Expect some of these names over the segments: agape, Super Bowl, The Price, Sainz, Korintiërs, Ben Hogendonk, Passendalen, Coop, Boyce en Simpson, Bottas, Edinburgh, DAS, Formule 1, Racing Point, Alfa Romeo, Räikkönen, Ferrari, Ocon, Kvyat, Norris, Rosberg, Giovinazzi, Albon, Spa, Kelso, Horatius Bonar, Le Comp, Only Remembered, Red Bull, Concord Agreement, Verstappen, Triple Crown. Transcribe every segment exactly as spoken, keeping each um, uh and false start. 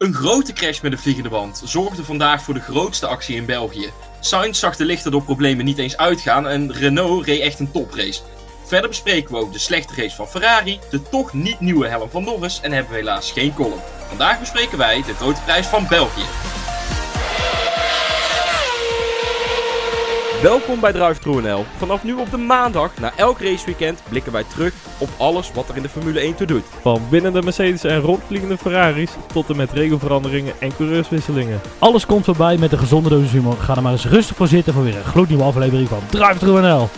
Een grote crash met een vliegende band zorgde vandaag voor de grootste actie in België. Sainz zag de lichten door problemen niet eens uitgaan en Renault reed echt een toprace. Verder bespreken we ook de slechte race van Ferrari, de toch niet nieuwe helm van Norris en hebben we helaas geen column. Vandaag bespreken wij de grote prijs van België. Welkom bij DriveTrueNL. Vanaf nu op de maandag, na elk raceweekend, blikken wij terug op alles wat er in de Formule één toe doet. Van winnende Mercedes en rondvliegende Ferraris, tot en met regelveranderingen en coureurswisselingen. Alles komt voorbij met een gezonde dosis humor. Ga er maar eens rustig voor zitten voor weer een gloednieuwe aflevering van DriveTrueNL.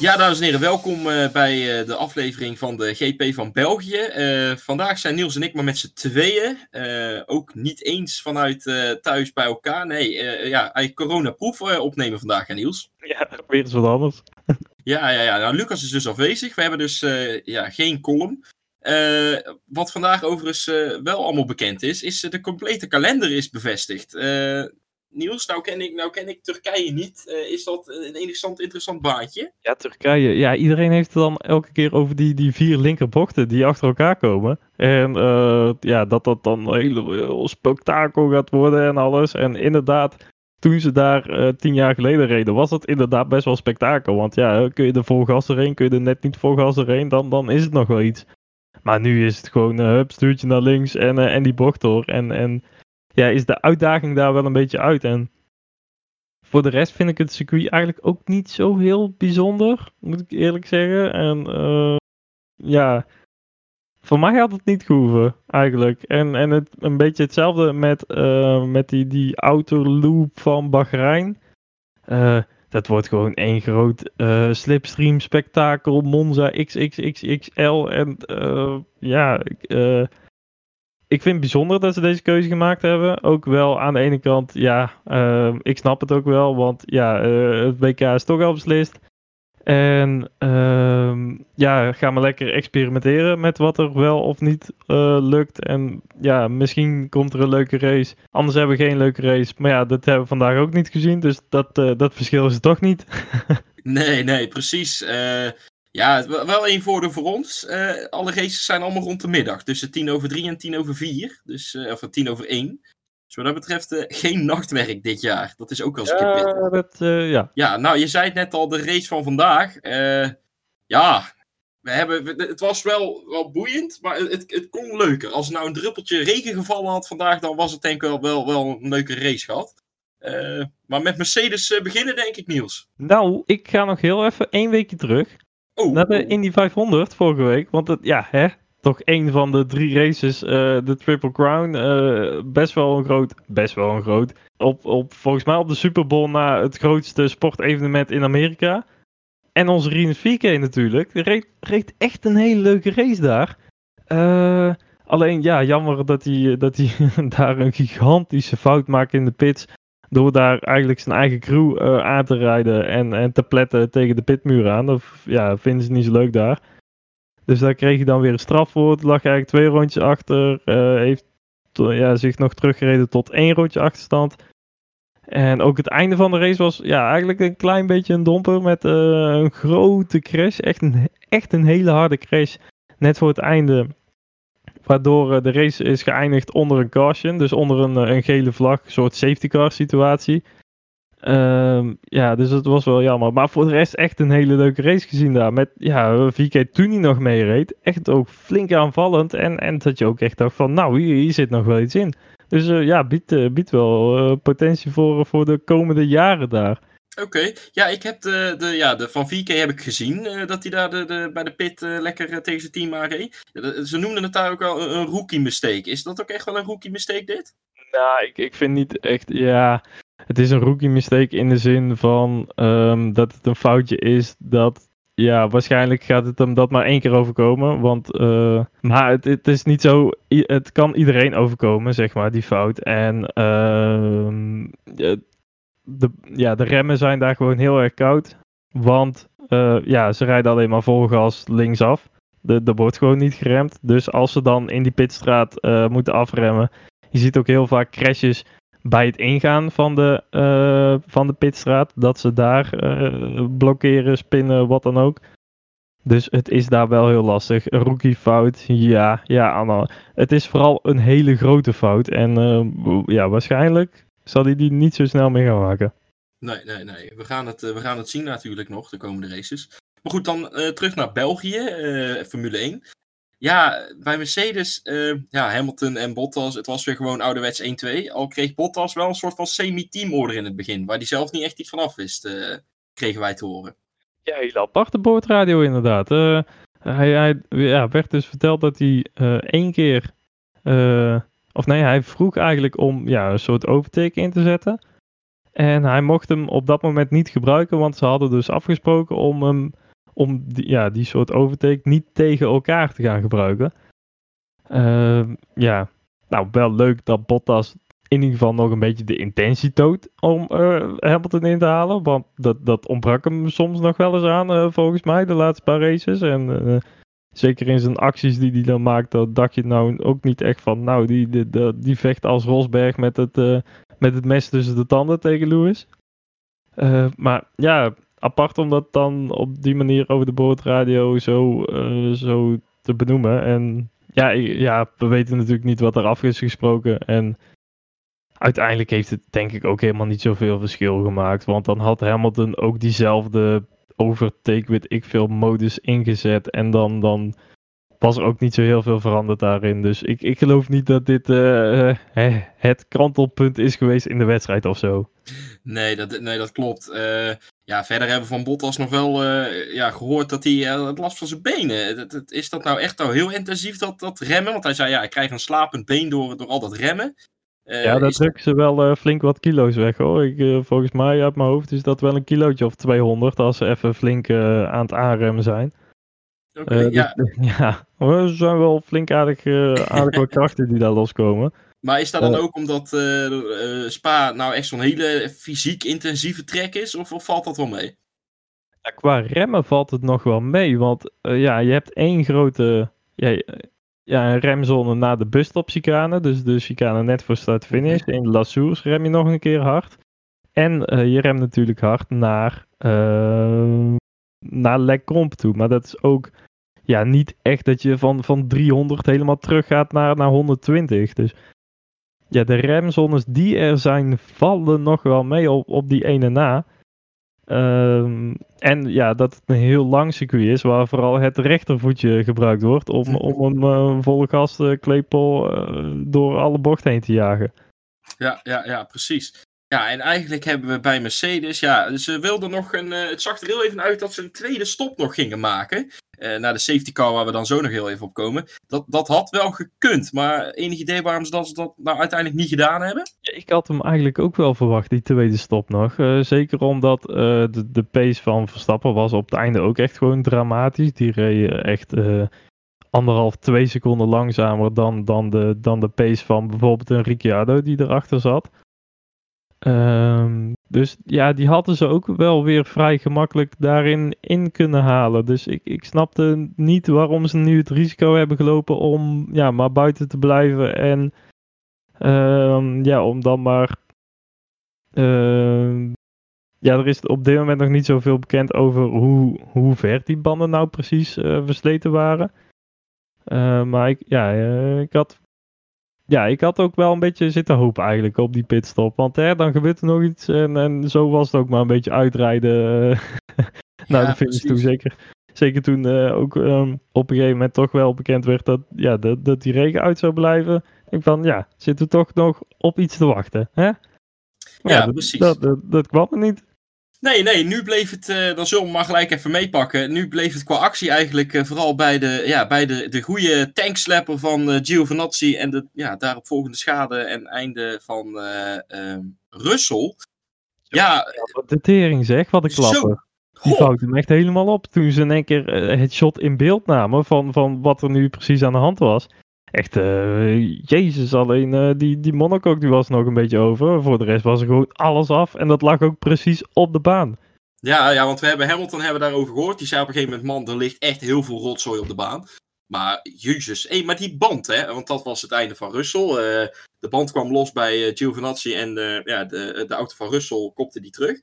Ja, dames en heren, welkom uh, bij uh, de aflevering van de G P van België. Uh, vandaag zijn Niels en ik maar met z'n tweeën. Uh, ook niet eens vanuit uh, thuis bij elkaar. Nee, uh, ja, coronaproef uh, opnemen vandaag, hè, Niels? Ja, weer eens wat anders. ja, ja, ja. Nou, Lucas is dus afwezig. We hebben dus uh, ja, geen column. Uh, wat vandaag overigens uh, wel allemaal bekend is, is uh, de complete kalender is bevestigd. Uh, Niels, nou ken ik, nou ken ik Turkije niet. Uh, is dat een interessant, interessant baantje? Ja, Turkije. Ja, iedereen heeft het dan elke keer over die, die vier linkerbochten die achter elkaar komen. En uh, ja, dat dat dan een heel, heel spektakel gaat worden en alles. En inderdaad, toen ze daar uh, tien jaar geleden reden, was dat inderdaad best wel spektakel. Want ja, kun je er vol gas erheen, kun je er net niet vol gas erheen, dan, dan is het nog wel iets. Maar nu is het gewoon, uh, hup, stuurtje naar links en, uh, en die bocht door. En... en ja, is de uitdaging daar wel een beetje uit. En voor de rest vind ik het circuit eigenlijk ook niet zo heel bijzonder, moet ik eerlijk zeggen. En uh, ja, voor mij had het niet gehoeven, eigenlijk. En, en het, een beetje hetzelfde met, uh, met die, die autoloop van Bahrein. Uh, dat wordt gewoon één groot uh, slipstream spektakel, Monza X X X X L en uh, ja... Uh, Ik vind het bijzonder dat ze deze keuze gemaakt hebben. Ook wel aan de ene kant, ja, uh, ik snap het ook wel. Want ja, uh, het W K is toch al beslist. En uh, ja, ga maar lekker experimenteren met wat er wel of niet uh, lukt. En ja, misschien komt er een leuke race. Anders hebben we geen leuke race. Maar ja, dat hebben we vandaag ook niet gezien. Dus dat, uh, dat verschil is het toch niet. nee, nee, precies. Uh... Ja, wel één voordeel voor ons. Uh, alle races zijn allemaal rond de middag. Tussen tien over drie en tien over vier. Dus, uh, of tien over één. Dus wat dat betreft uh, geen nachtwerk dit jaar. Dat is ook wel eens een keer uh, ja. ja, nou, je zei het net al, de race van vandaag. Uh, ja, we hebben, we, het was wel, wel boeiend, maar het, het kon leuker. Als er nou een druppeltje regen gevallen had vandaag, dan was het denk ik wel, wel, wel een leuke race gehad. Uh, maar met Mercedes uh, beginnen denk ik, Niels. Nou, ik ga nog heel even één weekje terug. Naar de Indy vijfhonderd vorige week. Want het, ja, hè, toch één van de drie races. Uh, de Triple Crown. Uh, best wel een groot. Best wel een groot. Op, op, volgens mij op de Super Bowl na het grootste sportevenement in Amerika. En onze Rinus vier K natuurlijk. Die reed, reed echt een hele leuke race daar. Uh, alleen ja, jammer dat hij dat hij daar een gigantische fout maakt in de pits. Door daar eigenlijk zijn eigen crew uh, aan te rijden en, en te pletten tegen de pitmuur aan. Dat ja, vinden ze niet zo leuk daar. Dus daar kreeg je dan weer een straf voor. Toen lag eigenlijk twee rondjes achter. Uh, heeft to- ja, zich nog teruggereden tot één rondje achterstand. En ook het einde van de race was ja, eigenlijk een klein beetje een domper. Met uh, een grote crash. Echt een, echt een hele harde crash. Net voor het einde. Waardoor de race is geëindigd onder een caution. Dus onder een, een gele vlag. Een soort safety car situatie. Um, ja, dus dat was wel jammer. Maar voor de rest echt een hele leuke race gezien daar. Met ja, vier K toen hij nog mee reed. Echt ook flink aanvallend. En, en dat je ook echt dacht van nou, hier, hier zit nog wel iets in. Dus uh, ja, biedt, uh, biedt wel uh, potentie voor, uh, voor de komende jaren daar. Oké, okay. ja, ik heb de, de, ja, de van vier K heb ik gezien uh, dat hij daar de, de, bij de pit uh, lekker uh, tegen zijn team aanreed. Ja, ze noemden het daar ook wel een, een rookie mistake. Is dat ook echt wel een rookie mistake dit? Nou, ik, ik vind niet echt, ja, het is een rookie mistake in de zin van um, dat het een foutje is dat, ja, waarschijnlijk gaat het hem dat maar één keer overkomen. Want, uh, maar het, het is niet zo, het kan iedereen overkomen, zeg maar, die fout. En, ehm... Uh, De, ja, de remmen zijn daar gewoon heel erg koud. Want uh, ja, ze rijden alleen maar vol gas linksaf. De, dat wordt gewoon niet geremd. Dus als ze dan in die pitstraat uh, moeten afremmen. Je ziet ook heel vaak crashes bij het ingaan van de, uh, van de pitstraat. Dat ze daar uh, blokkeren, spinnen, wat dan ook. Dus het is daar wel heel lastig. Rookie fout, ja, ja, Anna. Het is vooral een hele grote fout. En uh, ja, waarschijnlijk zal hij die niet zo snel meer gaan maken. Nee, nee, nee. We gaan het, we gaan het zien natuurlijk nog, de komende races. Maar goed, dan uh, terug naar België, uh, Formule één. Ja, bij Mercedes, uh, ja, Hamilton en Bottas, het was weer gewoon ouderwets één twee. Al kreeg Bottas wel een soort van semi-teamorder in het begin, waar hij zelf niet echt iets van af wist, uh, kregen wij te horen. Ja, hele aparte boordradio inderdaad. Uh, hij hij ja, werd dus verteld dat hij uh, één keer... Uh, of nee, hij vroeg eigenlijk om ja, een soort overtake in te zetten. En hij mocht hem op dat moment niet gebruiken, want ze hadden dus afgesproken om hem... om die, ja, die soort overtake niet tegen elkaar te gaan gebruiken. Uh, ja, nou wel leuk dat Bottas in ieder geval nog een beetje de intentie toont om uh, Hamilton in te halen. Want dat, dat ontbrak hem soms nog wel eens aan, uh, volgens mij, de laatste paar races. En uh, zeker in zijn acties die hij dan maakt, dat dacht je nou ook niet echt van... nou, die, die, die, die vecht als Rosberg met het, uh, met het mes tussen de tanden tegen Lewis. Uh, maar ja... apart om dat dan op die manier over de boordradio zo, uh, zo te benoemen. En ja, ja, we weten natuurlijk niet wat er af is gesproken. En uiteindelijk heeft het denk ik ook helemaal niet zoveel verschil gemaakt. Want dan had Hamilton ook diezelfde overtake weet ik veel modus ingezet. En dan, dan was er ook niet zo heel veel veranderd daarin. Dus ik, ik geloof niet dat dit uh, het kantelpunt is geweest in de wedstrijd of zo. Nee, dat, nee, dat klopt. Uh... Ja, verder hebben we van Bottas nog wel uh, ja, gehoord dat hij uh, last van zijn benen. Dat, dat, is dat nou echt nou heel intensief, dat, dat remmen? Want hij zei, ja, ik krijg een slapend been door, door al dat remmen. Uh, ja, daar drukken ze wel uh, flink wat kilo's weg, hoor. Ik, uh, volgens mij, uit mijn hoofd, is dat wel een kilootje of tweehonderd als ze even flink uh, aan het aanremmen zijn. Oké, okay, uh, ja. Dus, ja, er zijn wel flink aardig, uh, aardig wat krachten die daar loskomen. Maar is dat dan ook omdat uh, uh, Spa nou echt zo'n hele fysiek intensieve trek is? Of, of valt dat wel mee? Ja, qua remmen valt het nog wel mee. Want uh, ja, je hebt één grote ja, ja, een remzone na de busstopchicane. Dus de chicane net voor start-finish. In de Lassours rem je nog een keer hard. En uh, je remt natuurlijk hard naar, uh, naar Le Comp toe. Maar dat is ook ja, niet echt dat je van, van driehonderd helemaal terug gaat naar, naar honderdtwintig. Dus... ja, de remzones die er zijn vallen nog wel mee op, op die ene na. Um, en ja, dat het een heel lang circuit is waar vooral het rechtervoetje gebruikt wordt om, om een uh, volle gas uh, klepel uh, door alle bochten heen te jagen. Ja, ja, ja, precies. Ja, en eigenlijk hebben we bij Mercedes, ja, ze wilden nog een, uh, het zag er heel even uit dat ze een tweede stop nog gingen maken. Uh, naar de safety car, waar we dan zo nog heel even op komen. Dat, dat had wel gekund, maar enig idee waarom ze dat, dat nou uiteindelijk niet gedaan hebben? Ja, ik had hem eigenlijk ook wel verwacht, die tweede stop nog. Uh, zeker omdat uh, de, de pace van Verstappen was op het einde ook echt gewoon dramatisch. Die reed echt uh, anderhalf, twee seconden langzamer dan, dan, de, dan de pace van bijvoorbeeld een Ricciardo die erachter zat. Um, dus ja, die hadden ze ook wel weer vrij gemakkelijk daarin in kunnen halen. Dus ik, ik snapte niet waarom ze nu het risico hebben gelopen om ja, maar buiten te blijven. En um, ja, om dan maar... Uh, ja, er is op dit moment nog niet zoveel bekend over hoe, hoe ver die banden nou precies uh, versleten waren. Uh, maar ik, ja, uh, ik had... Ja, ik had ook wel een beetje zitten hopen eigenlijk op die pitstop. Want hè, dan gebeurt er nog iets. En, en zo was het ook maar een beetje uitrijden euh, naar ja, de finish toe. Zeker, zeker toen uh, ook um, op een gegeven moment toch wel bekend werd dat, ja, dat, dat die regen uit zou blijven. Ik denk van, ja, zitten we toch nog op iets te wachten. Hè? Maar, ja, precies. Dat, dat, dat kwam er niet. Nee, nee, nu bleef het, uh, dan zullen we maar gelijk even meepakken. Nu bleef het qua actie eigenlijk uh, vooral bij de, ja, bij de, de goede tankslapper van uh, Giovinazzi en de ja, daaropvolgende schade en einde van uh, uh, Russell. Ja, ja, wat de tering zeg, wat een klapper. Die fout hem echt helemaal op toen ze in één keer uh, het shot in beeld namen van, van wat er nu precies aan de hand was. Echt, uh, jezus, alleen uh, die, die monocoque die was nog een beetje over. Voor de rest was er gewoon alles af. En dat lag ook precies op de baan. Ja, ja, want we hebben Hamilton hebben daarover gehoord. Die zei op een gegeven moment, man, er ligt echt heel veel rotzooi op de baan. Maar, jezus. Hey, maar die band, hè. Want dat was het einde van Russell. Uh, de band kwam los bij uh, Giovinazzi en uh, ja, de, de auto van Russell kopte die terug.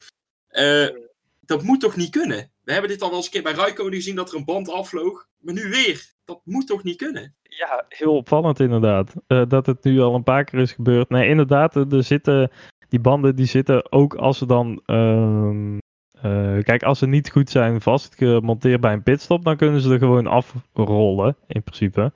Uh, dat moet toch niet kunnen? We hebben dit al wel eens een keer bij Räikkönen gezien dat er een band afvloog. Maar nu weer. Dat moet toch niet kunnen? Ja, heel opvallend inderdaad. Uh, dat het nu al een paar keer is gebeurd. Nee, inderdaad. Er zitten, die banden die zitten ook als ze dan... Uh... Uh, kijk, als ze niet goed zijn vastgemonteerd bij een pitstop, dan kunnen ze er gewoon afrollen, in principe.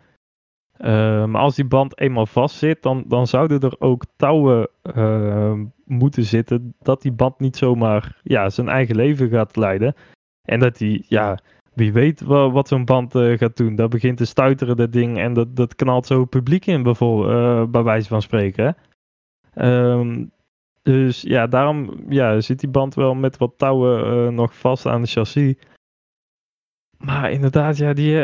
Uh, maar als die band eenmaal vast zit, dan, dan zouden er ook touwen uh, moeten zitten, dat die band niet zomaar ja, zijn eigen leven gaat leiden. En dat die, ja, wie weet wat, wat zo'n band uh, gaat doen. Dat begint te stuiteren, dat ding, en dat, dat knalt zo het publiek in, bijvoorbeeld, uh, bij wijze van spreken. Ehm... Dus ja, daarom ja, zit die band wel met wat touwen uh, nog vast aan de chassis. Maar inderdaad, ja, die,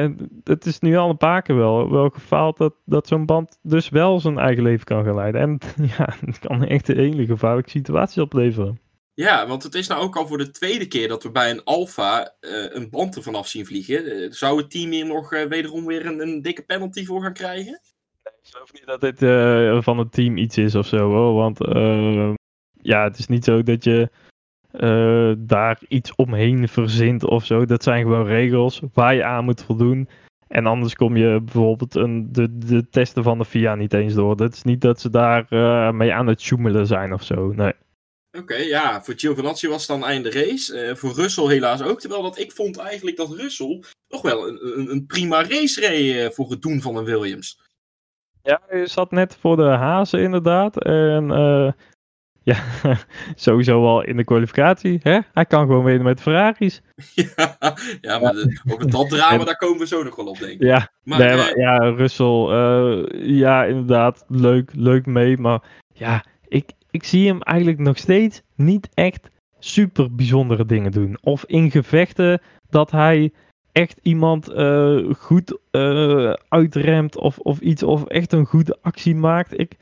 het is nu al een paar keer wel, wel gefaald dat, dat zo'n band dus wel zijn eigen leven kan gaan leiden. En ja, het kan echt een hele gevaarlijke situatie opleveren. Ja, want het is nou ook al voor de tweede keer dat we bij een Alfa uh, een band er vanaf zien vliegen. Uh, zou het team hier nog uh, wederom weer een, een dikke penalty voor gaan krijgen? Nee, ik geloof niet dat dit uh, van het team iets is of zo, hoor, want... Uh, Ja, het is niet zo dat je uh, daar iets omheen verzint of zo. Dat zijn gewoon regels waar je aan moet voldoen. En anders kom je bijvoorbeeld een, de, de testen van de F I A niet eens door. Dat is niet dat ze daar uh, mee aan het sjoemelen zijn of zo, nee. Oké, okay, ja, voor Giovinazzi was het dan einde race. Uh, voor Russell helaas ook. Terwijl dat ik vond eigenlijk dat Russell nog wel een, een, een prima race reed uh, voor het doen van een Williams. Ja, hij zat net voor de hazen inderdaad. En... Uh, Ja, sowieso al in de kwalificatie. Hè? Hij kan gewoon mee met de Ferraris. Ja, ja maar de, over dat drama, en, daar komen we zo nog wel op, denk ik. Ja, maar, nee, eh, maar, ja Russell, uh, ja, inderdaad, leuk, leuk mee. Maar ja, ik, ik zie hem eigenlijk nog steeds niet echt super bijzondere dingen doen. Of in gevechten dat hij echt iemand uh, goed uh, uitremt of, of iets. Of echt een goede actie maakt. Ik...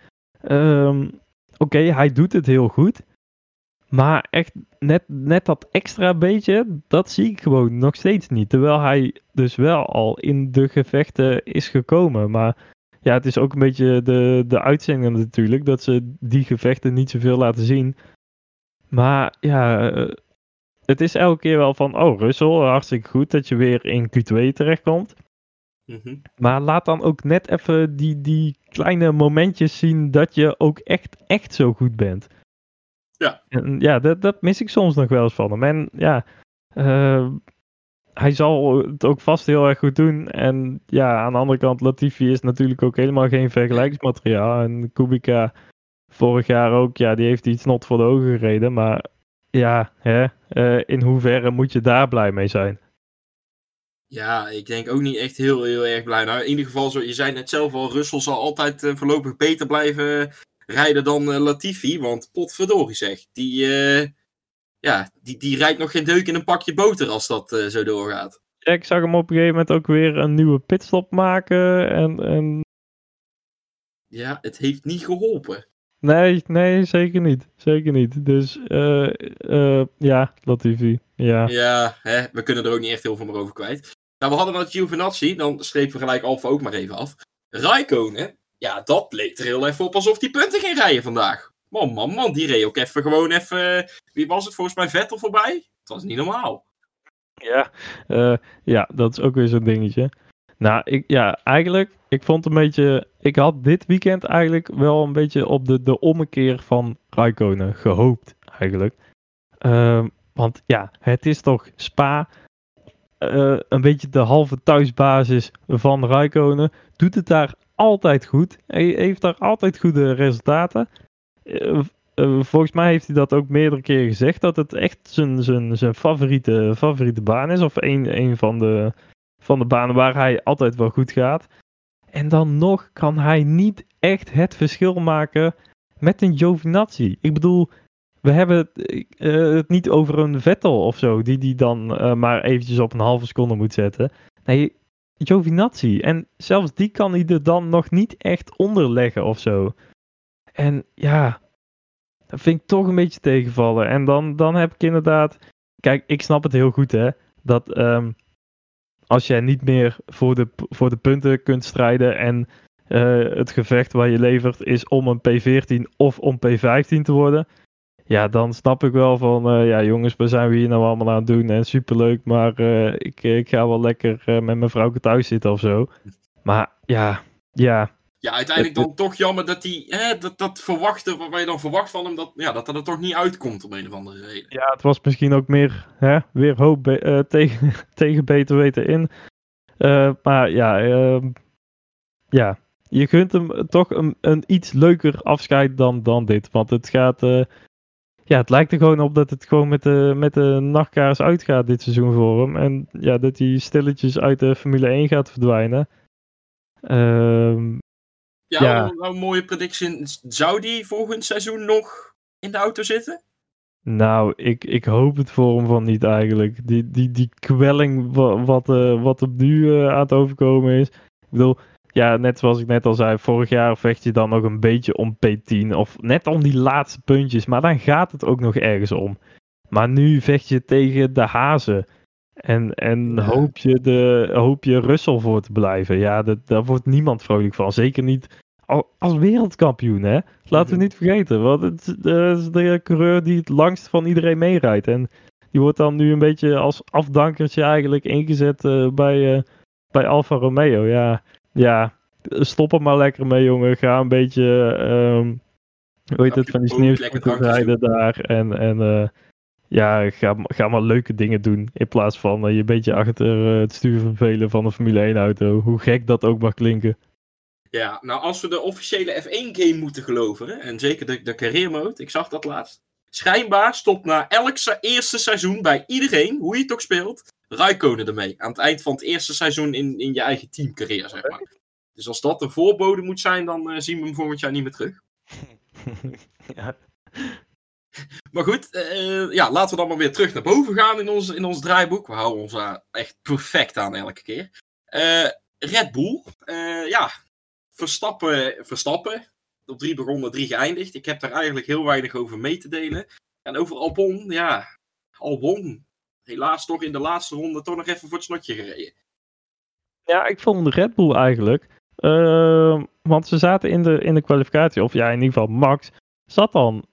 Um, Oké, okay, hij doet het heel goed. Maar echt net, net dat extra beetje, dat zie ik gewoon nog steeds niet. Terwijl hij dus wel al in de gevechten is gekomen. Maar ja, het is ook een beetje de, de uitzending natuurlijk. Dat ze die gevechten niet zoveel laten zien. Maar ja, het is elke keer wel van... Oh, Russell, hartstikke goed dat je weer in Q twee terechtkomt. Mm-hmm. Maar laat dan ook net even die, die kleine momentjes zien dat je ook echt, echt zo goed bent. Ja. En ja, dat, dat mis ik soms nog wel eens van hem. En ja, uh, hij zal het ook vast heel erg goed doen. En ja, aan de andere kant, Latifi is natuurlijk ook helemaal geen vergelijksmateriaal. En Kubica vorig jaar ook, ja, die heeft iets not voor de ogen gereden. Maar ja, hè, uh, in hoeverre moet je daar blij mee zijn? Ja, ik denk ook niet echt heel, heel erg blij. Nou, in ieder geval, zo, je zei net zelf al, Russell zal altijd uh, voorlopig beter blijven rijden dan uh, Latifi. Want potverdorie zeg, die, uh, ja, die, die rijdt nog geen deuk in een pakje boter als dat uh, zo doorgaat. Ja, ik zag hem op een gegeven moment ook weer een nieuwe pitstop maken. En, en... Ja, het heeft niet geholpen. Nee, nee, zeker niet. Zeker niet. Dus uh, uh, ja, Latifi. Ja, ja hè, we kunnen er ook niet echt heel veel meer over kwijt. Nou, we hadden dat Giovinazzi, dan strepen we gelijk Alfa ook maar even af. Räikkönen, ja, dat leek er heel even op alsof die punten ging rijden vandaag. Man, man, man, die reed ook even gewoon even... Wie was het volgens mij? Vettel voorbij? Het was niet normaal. Ja, uh, ja dat is ook weer zo'n dingetje. Nou, ik, ja, eigenlijk, ik vond een beetje... Ik had dit weekend eigenlijk wel een beetje op de, de ommekeer van Räikkönen gehoopt, eigenlijk. Uh, want ja, het is toch Spa... Uh, een beetje de halve thuisbasis van Räikkönen. Doet het daar altijd goed. Hij heeft daar altijd goede resultaten. Uh, uh, volgens mij heeft hij dat ook meerdere keren gezegd. Dat het echt zijn, zijn, zijn favoriete, favoriete baan is. Of een, een van, de, van de banen waar hij altijd wel goed gaat. En dan nog kan hij niet echt het verschil maken met een Giovinazzi. Ik bedoel... We hebben het, uh, het niet over een Vettel of zo, die die dan uh, maar eventjes op een halve seconde moet zetten. Nee, Giovinazzi. En zelfs die kan hij er dan nog niet echt onder leggen of zo. En ja, dat vind ik toch een beetje tegenvallen. En dan, dan heb ik inderdaad... Kijk, ik snap het heel goed, hè. Dat um, als jij niet meer voor de, voor de punten kunt strijden en uh, het gevecht waar je levert is om een P veertien of om P vijftien te worden. Ja, dan snap ik wel van, uh, ja jongens, we zijn we hier nou allemaal aan het doen en superleuk, maar uh, ik, ik ga wel lekker uh, met mijn vrouwke thuis zitten of zo. Maar ja, ja. Ja, uiteindelijk het, dan toch jammer dat die, hè, dat, dat verwachten, wat je dan verwacht van hem, dat, ja, dat dat er toch niet uitkomt om een of andere reden. Ja, het was misschien ook meer, hè, weer hoop be- uh, tegen, tegen beter weten in. Uh, maar ja, uh, ja, je gunt hem toch een, een iets leuker afscheid dan, dan dit, want het gaat... Uh, Ja, het lijkt er gewoon op dat het gewoon met de, met de nachtkaars uitgaat dit seizoen voor hem. En ja, dat hij stilletjes uit de Formule één gaat verdwijnen. Um, ja, ja. Een, een mooie predictie. Zou die volgend seizoen nog in de auto zitten? Nou, ik, ik hoop het voor hem van niet eigenlijk. Die, die, die kwelling wat, wat, uh, wat op nu uh, aan het overkomen is. Ik bedoel... Ja, net zoals ik net al zei, vorig jaar vecht je dan nog een beetje om P tien. Of net om die laatste puntjes. Maar dan gaat het ook nog ergens om. Maar nu vecht je tegen de hazen. En, en ja. hoop je, de, hoop je Russell voor te blijven. Ja, dat, daar wordt niemand vrolijk van. Zeker niet als wereldkampioen, hè. Laten we niet vergeten. Want het is de coureur die het langst van iedereen meerijdt. En die wordt dan nu een beetje als afdankertje eigenlijk ingezet uh, bij, uh, bij Alfa Romeo. Ja... Ja, stop er maar lekker mee, jongen. Ga een beetje, um, hoe heet het, van die sneeuwschoenen rijden daar. En, en uh, ja, ga, ga maar leuke dingen doen. In plaats van uh, je beetje achter uh, het stuur vervelen van een Formule één-auto. Hoe gek dat ook mag klinken. Ja, nou als we de officiële F één-game moeten geloven, hè, en zeker de, de career mode, ik zag dat laatst. Schijnbaar stopt na elk se- eerste seizoen bij iedereen, hoe je het ook speelt... Räikkönen ermee. Aan het eind van het eerste seizoen in, in je eigen teamcarrière, zeg maar. Dus als dat een voorbode moet zijn, dan uh, zien we hem volgend jaar niet meer terug. Ja. Maar goed, uh, ja, laten we dan maar weer terug naar boven gaan in ons, in ons draaiboek. We houden ons daar echt perfect aan elke keer. Uh, Red Bull, uh, ja, Verstappen, Verstappen. Op drie begonnen, drie geëindigd. Ik heb daar eigenlijk heel weinig over mee te delen. En over Albon, ja, Albon... Helaas toch in de laatste ronde toch nog even voor het snotje gereden. Ja, ik vond de Red Bull eigenlijk. Uh, want ze zaten in de, in de kwalificatie. Of ja, in ieder geval Max. Zat dan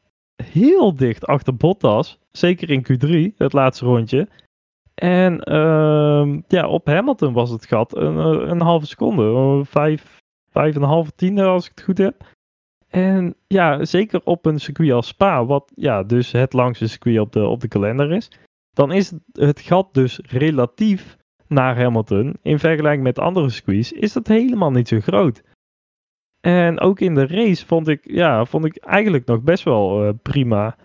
heel dicht achter Bottas. Zeker in Q drie, het laatste rondje. En uh, ja, op Hamilton was het gat een, een halve seconde. Vijf, vijf en een halve tiende als ik het goed heb. En ja, zeker op een circuit als Spa. Wat ja, dus het langste circuit op de, op de kalender is. Dan is het gat dus relatief naar Hamilton, in vergelijking met andere circuits, is dat helemaal niet zo groot. En ook in de race vond ik, ja, vond ik eigenlijk nog best wel uh, prima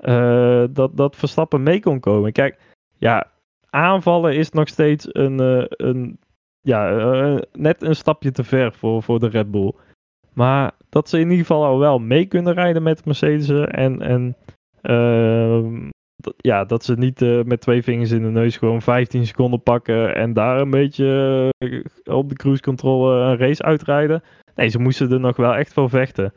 uh, dat, dat Verstappen mee kon komen. Kijk, ja, aanvallen is nog steeds een, uh, een, ja, uh, net een stapje te ver voor, voor de Red Bull. Maar dat ze in ieder geval al wel mee kunnen rijden met Mercedes en... en uh, ja, dat ze niet uh, met twee vingers in de neus gewoon vijftien seconden pakken en daar een beetje uh, op de cruise control een race uitrijden. Nee, ze moesten er nog wel echt voor vechten.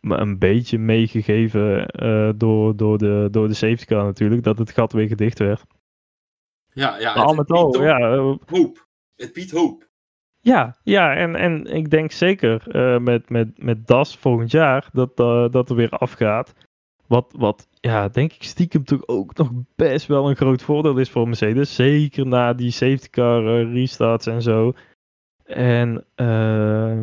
Maar een beetje meegegeven uh, door, door, de, door de safety car natuurlijk, dat het gat weer gedicht werd. Ja, ja. Maar het, al met al, hoop. Ja. Uh, hoop. Het biedt hoop. Ja, ja en, en ik denk zeker uh, met, met, met D A S volgend jaar dat, uh, dat er weer afgaat. Wat, wat, ja, denk ik stiekem toch ook nog best wel een groot voordeel is voor Mercedes. Zeker na die safety car uh, restarts en zo. En, uh,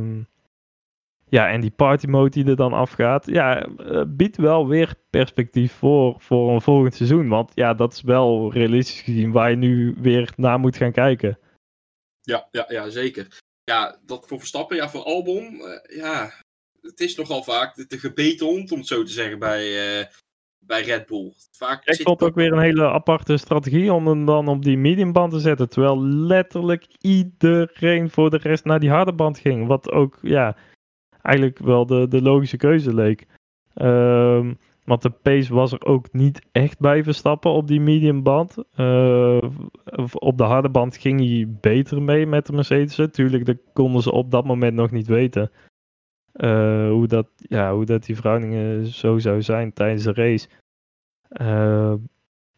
ja, en die party mode die er dan afgaat. Ja, uh, biedt wel weer perspectief voor, voor een volgend seizoen. Want ja, dat is wel realistisch gezien waar je nu weer naar moet gaan kijken. Ja, ja, ja zeker. Ja, dat voor Verstappen, ja, voor Albon, uh, ja... Het is nogal vaak de gebeten hond, om het zo te zeggen, bij, uh, bij Red Bull. Vaak ik vond ook weer een hele aparte strategie om hem dan op die mediumband te zetten. Terwijl letterlijk iedereen voor de rest naar die harde band ging. Wat ook, ja, eigenlijk wel de, de logische keuze leek. Um, want de pace was er ook niet echt bij Verstappen op die mediumband. Uh, op de harde band ging hij beter mee met de Mercedes. Tuurlijk, dat konden ze op dat moment nog niet weten. Uh, hoe, dat, ja, hoe dat die verhoudingen zo zou zijn tijdens de race. Uh,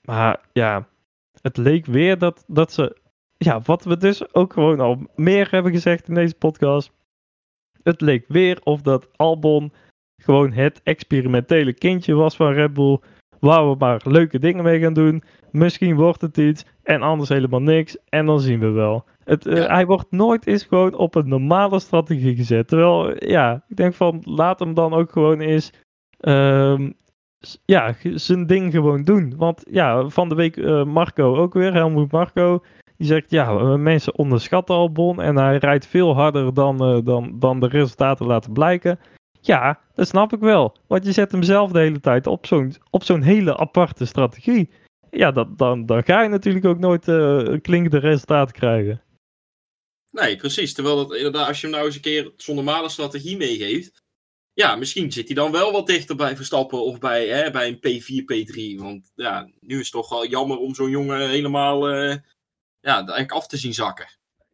Maar ja, het leek weer dat, dat ze... Ja, wat we dus ook gewoon al meer hebben gezegd in deze podcast. Het leek weer of dat Albon gewoon het experimentele kindje was van Red Bull. Waar we maar leuke dingen mee gaan doen. Misschien wordt het iets en anders helemaal niks. En dan zien we wel. Het, uh, ja. Hij wordt nooit eens gewoon op een normale strategie gezet. Terwijl, ja, ik denk van laat hem dan ook gewoon eens... Um, ja, zijn ding gewoon doen. Want ja, van de week uh, Marco ook weer, Helmoet Marco... Die zegt, ja, mensen onderschatten Albon en hij rijdt veel harder dan, uh, dan, dan de resultaten laten blijken. Ja, dat snap ik wel. Want je zet hem zelf de hele tijd op zo'n, op zo'n hele aparte strategie. Ja, dat, dan, dan ga je natuurlijk ook nooit uh, klinkende resultaten krijgen. Nee, precies. Terwijl dat, inderdaad, als je hem nou eens een keer zo'n normale strategie meegeeft... Ja, misschien zit hij dan wel wat dichter bij Verstappen of bij, hè, bij een P vier, P drie. Want ja, nu is het toch wel jammer om zo'n jongen helemaal... Uh, Ja, eigenlijk af te zien zakken.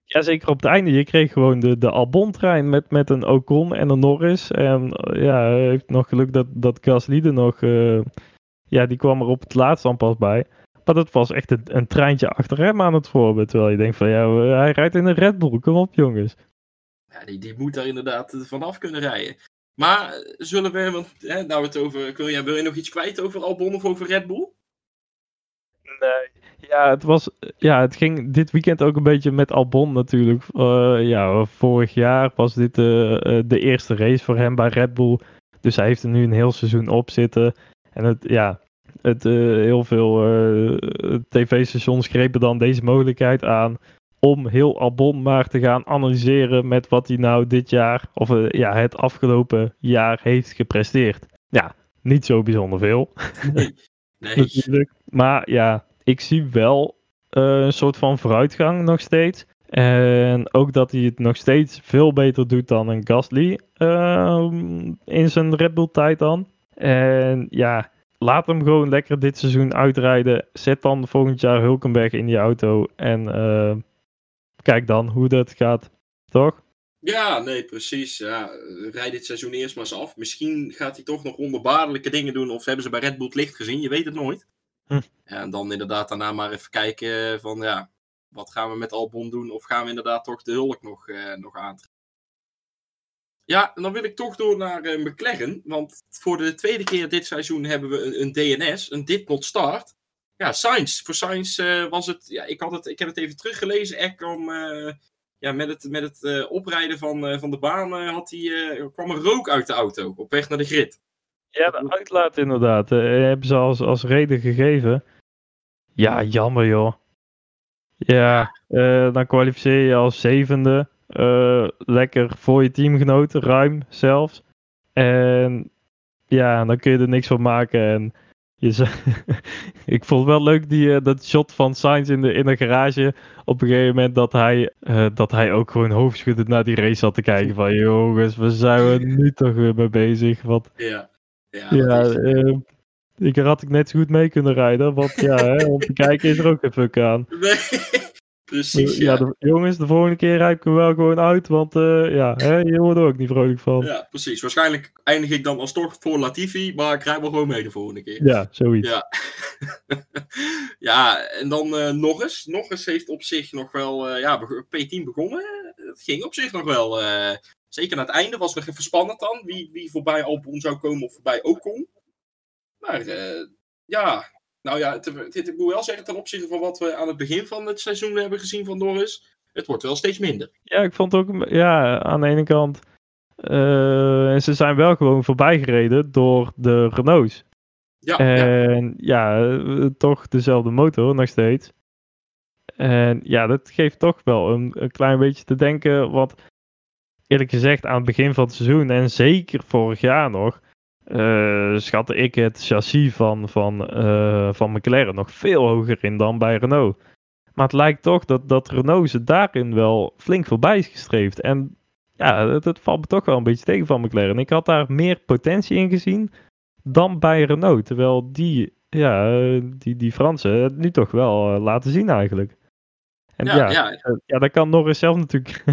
Ja, zeker op het einde. Je kreeg gewoon de, de Albon-trein met, met een Ocon en een Norris. En ja, heeft nog geluk dat, dat Gasly er nog... Uh, ja, die kwam er op het laatst dan pas bij. Maar dat was echt een, een treintje achter hem aan het voorbeeld. Terwijl je denkt van, ja, hij rijdt in een Red Bull. Kom op, jongens. Ja, die, die moet daar inderdaad vanaf kunnen rijden. Maar zullen we... Want, hè, nou het over... Kun je, wil je nog iets kwijt over Albon of over Red Bull? Nee. Ja, het was, ja, het ging dit weekend ook een beetje met Albon natuurlijk. Uh, ja, vorig jaar was dit uh, de eerste race voor hem bij Red Bull. Dus hij heeft er nu een heel seizoen op zitten. En het, ja, het, uh, heel veel uh, tv-stations grepen dan deze mogelijkheid aan... om heel Albon maar te gaan analyseren met wat hij nou dit jaar... of uh, ja, het afgelopen jaar heeft gepresteerd. Ja, niet zo bijzonder veel. Nee. Nee. Natuurlijk. Maar ja... Ik zie wel uh, een soort van vooruitgang nog steeds. En ook dat hij het nog steeds veel beter doet dan een Gasly. Uh, in zijn Red Bull tijd dan. En ja, laat hem gewoon lekker dit seizoen uitrijden. Zet dan volgend jaar Hulkenberg in die auto. En uh, kijk dan hoe dat gaat. Toch? Ja, nee, precies. Ja, rijd dit seizoen eerst maar eens af. Misschien gaat hij toch nog wonderbaarlijke dingen doen. Of hebben ze bij Red Bull het licht gezien. Je weet het nooit. Hm. En dan inderdaad daarna maar even kijken van ja, wat gaan we met Albon doen of gaan we inderdaad toch de Hulk nog, uh, nog aantrekken. Ja, en dan wil ik toch door naar uh, McLaren, want voor de tweede keer dit seizoen hebben we een, een D N S, een did not start. Ja, Sainz. Voor Sainz uh, was het, ja, ik, had het, ik heb het even teruggelezen, er kwam uh, ja, met het, met het uh, oprijden van, uh, van de baan uh, had hij, uh, kwam er rook uit de auto op weg naar de grid. Ja, de uitlaat inderdaad. Uh, hebben ze als, als reden gegeven. Ja, jammer joh. Ja, uh, dan kwalificeer je als zevende. Uh, lekker voor je teamgenoten, ruim zelfs. En ja, dan kun je er niks van maken. En je z- Ik vond wel leuk die, uh, dat shot van Sainz in de, in de garage. Op een gegeven moment dat hij, uh, dat hij ook gewoon hoofdschuddend naar die race zat te kijken. Van jongens, we zijn er nu toch weer mee bezig. Wat... Ja. Ja, ja is... uh, ik had ik net zo goed mee kunnen rijden, want ja, hè, om te kijken is er ook geen fuck aan. Nee, precies, ja. ja de, jongens, de volgende keer rijd ik hem wel gewoon uit, want uh, ja, hè, je wordt er ook niet vrolijk van. Ja, precies. Waarschijnlijk eindig ik dan als toch voor Latifi, maar ik rijd wel gewoon mee de volgende keer. Ja, zoiets. Ja, ja en dan uh, nog eens. Nog eens heeft op zich nog wel, uh, ja, P tien begonnen. Het ging op zich nog wel... Uh, Zeker aan het einde was nog even spannend dan. Wie, wie voorbij Albon zou komen of voorbij Ocon. Maar uh, ja, nou ja, het, het, het, ik moet wel zeggen ten opzichte van wat we aan het begin van het seizoen hebben gezien van Norris. Het wordt wel steeds minder. Ja, ik vond ook, ja, aan de ene kant. Uh, ze zijn wel gewoon voorbij gereden door de Renaults. Ja, en ja, ja toch dezelfde motor nog steeds. En ja, dat geeft toch wel een, een klein beetje te denken. Want... Eerlijk gezegd, aan het begin van het seizoen en zeker vorig jaar nog, uh, schatte ik het chassis van, van, uh, van McLaren nog veel hoger in dan bij Renault. Maar het lijkt toch dat, dat Renault ze daarin wel flink voorbij is gestreefd. En ja, dat, dat valt me toch wel een beetje tegen van McLaren. Ik had daar meer potentie in gezien dan bij Renault. Terwijl die, ja, die, die Fransen het nu toch wel uh, laten zien eigenlijk. En ja, ja, ja. ja, daar kan Norris zelf natuurlijk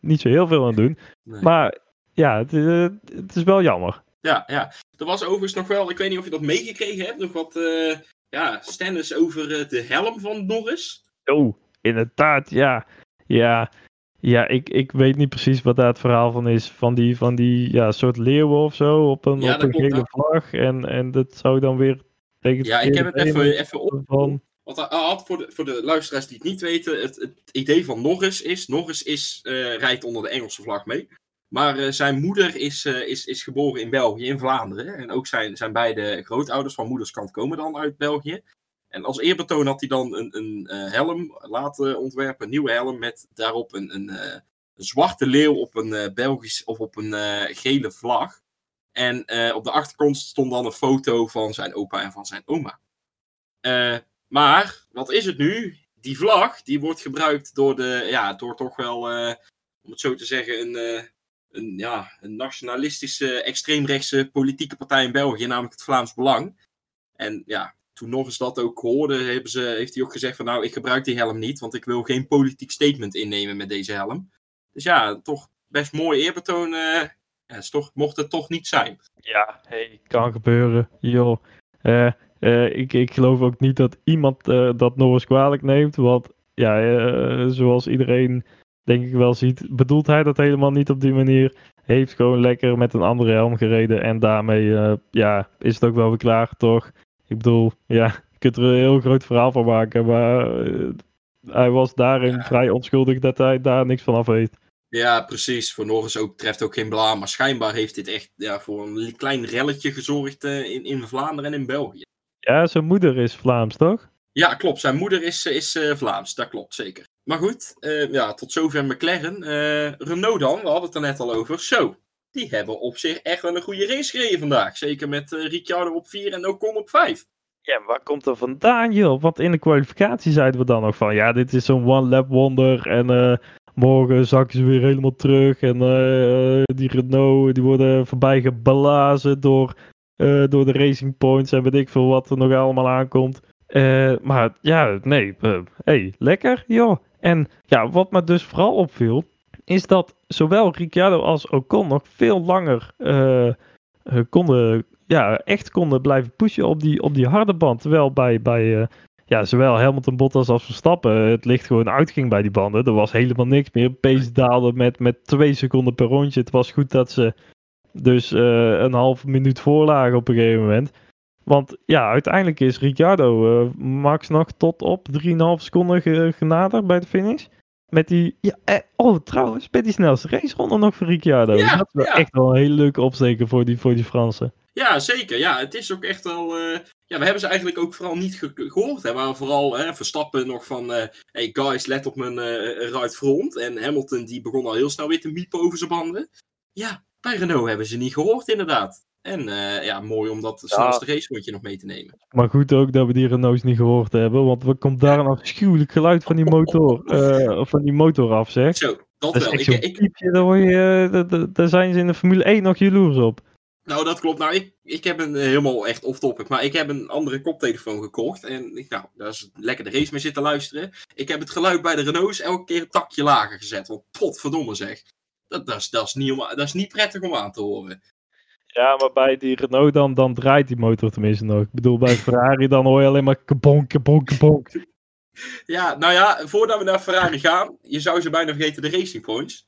niet zo heel veel aan doen. Nee. Maar ja, het, het is wel jammer. Ja, ja. Er was overigens nog wel, ik weet niet of je dat meegekregen hebt, nog wat uh, Ja, Stennis over uh, de helm van Norris. Oh, inderdaad, ja. Ja, ja ik, ik weet niet precies wat daar het verhaal van is. Van die, van die ja, soort leeuwen of zo op een, ja, op een gele vlag. En, en dat zou dan weer tegen het ja, ik heb het even, even op. Van... Want Ad, voor, de, voor de luisteraars die het niet weten, het, het idee van Norris is... Norris is, uh, rijdt onder de Engelse vlag mee. Maar uh, zijn moeder is, uh, is, is geboren in België, in Vlaanderen. En ook zijn, zijn beide grootouders van moederskant komen dan uit België. En als eerbetoon had hij dan een, een uh, helm laten ontwerpen, een nieuwe helm... met daarop een, een, uh, een zwarte leeuw op een uh, Belgisch of op een uh, gele vlag. En uh, op de achterkant stond dan een foto van zijn opa en van zijn oma. Eh... Uh, Maar, wat is het nu? Die vlag, die wordt gebruikt door de, ja, door toch wel, uh, om het zo te zeggen, een, uh, een, ja, een nationalistische, extreemrechtse politieke partij in België, namelijk het Vlaams Belang. En ja, toen nog eens dat ook hoorde, hebben ze, heeft hij ook gezegd van, nou, ik gebruik die helm niet, want ik wil geen politiek statement innemen met deze helm. Dus ja, toch best mooi eerbetoon, uh, ja, het is toch, mocht het toch niet zijn. Ja, hey, kan gebeuren, joh. Eh... Uh... Uh, ik, ik geloof ook niet dat iemand uh, dat Norris kwalijk neemt, want ja, uh, zoals iedereen denk ik wel ziet, bedoelt hij dat helemaal niet op die manier. Heeft gewoon lekker met een andere helm gereden en daarmee uh, ja, is het ook wel weer klaar, toch? Ik bedoel, ja, je kunt er een heel groot verhaal van maken, maar uh, hij was daarin ja. vrij onschuldig dat hij daar niks van af weet. Ja, precies. Voor Norris ook, treft ook geen blaam, maar schijnbaar heeft dit echt ja, voor een klein relletje gezorgd uh, in, in Vlaanderen en in België. Ja, zijn moeder is Vlaams, toch? Ja, klopt. Zijn moeder is, is uh, Vlaams. Dat klopt, zeker. Maar goed, uh, ja, tot zover McLaren. Uh, Renault dan, we hadden het er net al over. Zo, die hebben op zich echt wel een goede race gereden vandaag. Zeker met uh, Ricciardo op vier en Ocon op vijf. Ja, waar komt dat vandaan, joh? Want in de kwalificatie zeiden we dan nog van... Ja, dit is zo'n one-lap wonder en... Uh... Morgen zakken ze weer helemaal terug. En uh, die Renault, die worden voorbij geblazen door, uh, door de Racing Points. En weet ik veel wat er nog allemaal aankomt. Uh, maar ja, nee. Uh, hey, lekker, joh. En ja, wat me dus vooral opviel, is dat zowel Ricciardo als Ocon nog veel langer uh, konden, ja, echt konden blijven pushen op die, op die harde band. Terwijl bij... bij uh, Ja, zowel Hamilton, Bottas als Verstappen, het licht gewoon uitging bij die banden. Er was helemaal niks meer. Pace daalde met, met twee seconden per rondje. Het was goed dat ze dus uh, een half minuut voorlagen op een gegeven moment. Want ja, uiteindelijk is Ricciardo uh, max nog tot op drieënhalf seconden ge- genaderd bij de finish. Met die, ja, eh, oh trouwens, met die snelste raceronde nog voor Ricciardo. Ja, dat was ja. echt wel een hele leuke opsteken voor die, voor die Fransen. Ja, zeker. Ja, het is ook echt wel... Uh... Ja, we hebben ze eigenlijk ook vooral niet ge- gehoord. Hè. We waren vooral hè, Verstappen nog van... Uh, hey guys, let op mijn uh, right front. En Hamilton die begon al heel snel weer te miepen over zijn banden. Ja, bij Renault hebben ze niet gehoord inderdaad. En uh, ja, mooi om dat ja. snelste racerondje nog mee te nemen. Maar goed ook dat we die Renaults niet gehoord hebben. Want er komt daar een afschuwelijk geluid van die motor, uh, van die motor af, zeg. Zo, dat, dat wel. Ik, ik, piepje, daar, word je, uh, daar, daar zijn ze in de Formule één nog jaloers op. Nou, dat klopt. Nou, ik, ik heb een helemaal echt off-topic, maar ik heb een andere koptelefoon gekocht. En ik, nou, daar is lekker de race mee zitten luisteren. Ik heb het geluid bij de Renaults elke keer een takje lager gezet. Want potverdomme zeg. Dat, dat, is, dat, is niet om, dat is niet prettig om aan te horen. Ja, maar bij die Renault dan, dan draait die motor tenminste nog. Ik bedoel, bij Ferrari dan hoor je alleen maar kabonk, kabonk, kabonk. Ja, nou ja, voordat we naar Ferrari gaan, je zou ze bijna vergeten de Racing Points.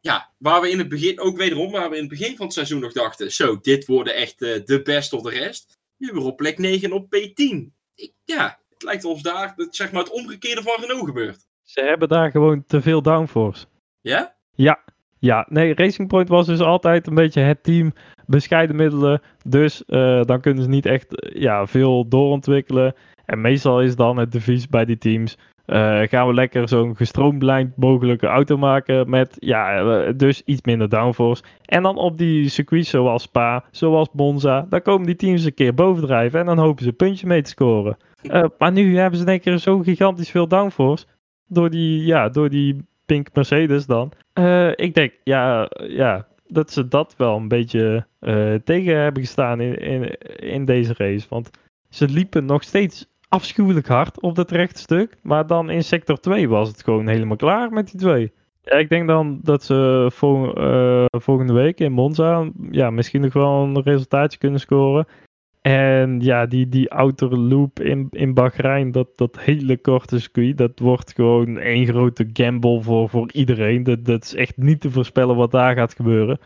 Ja, waar we in het begin, ook wederom, waar we in het begin van het seizoen nog dachten... Zo, dit worden echt uh, de best of de rest. Nu weer op plek negen op P tien. Ik, ja, het lijkt ons daar, het, zeg maar, het omgekeerde van Renault gebeurt. Ze hebben daar gewoon te veel downforce. Ja? Ja. Ja, nee, Racing Point was dus altijd een beetje het team, bescheiden middelen. Dus uh, dan kunnen ze niet echt ja, veel doorontwikkelen. En meestal is dan het devies bij die teams... Uh, gaan we lekker zo'n gestroomlijnd mogelijke auto maken met, ja, dus iets minder downforce. En dan op die circuits zoals Spa, zoals Monza, daar komen die teams een keer bovendrijven en dan hopen ze een puntje mee te scoren. Uh, maar nu hebben ze in één keer zo gigantisch veel downforce door die, ja, door die pink Mercedes dan. Uh, ik denk, ja, ja, dat ze dat wel een beetje uh, tegen hebben gestaan in, in, in deze race, want ze liepen nog steeds... afschuwelijk hard op dat rechte stuk. Maar dan in sector twee was het gewoon helemaal klaar met die twee. Ja, ik denk dan dat ze vol, uh, volgende week in Monza... ja, misschien nog wel een resultaatje kunnen scoren. En ja, die, die outer loop in, in Bahrein, dat, dat hele korte circuit, dat wordt gewoon één grote gamble voor, voor iedereen. Dat, dat is echt niet te voorspellen wat daar gaat gebeuren.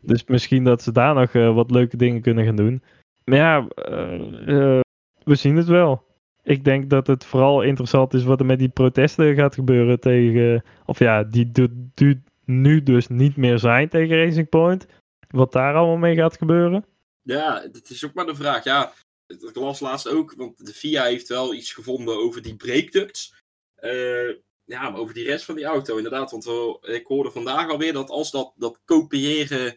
Dus misschien dat ze daar nog uh, wat leuke dingen kunnen gaan doen. Maar ja, uh, uh, we zien het wel. Ik denk dat het vooral interessant is wat er met die protesten gaat gebeuren tegen... Of ja, die du- du- nu dus niet meer zijn tegen Racing Point. Wat daar allemaal mee gaat gebeuren. Ja, dat is ook maar de vraag. Ja, dat las laatst ook, want de F I A heeft wel iets gevonden over die breakducts. Uh, ja, maar over die rest van die auto inderdaad. Want we, ik hoorde vandaag alweer dat als dat, dat kopiëren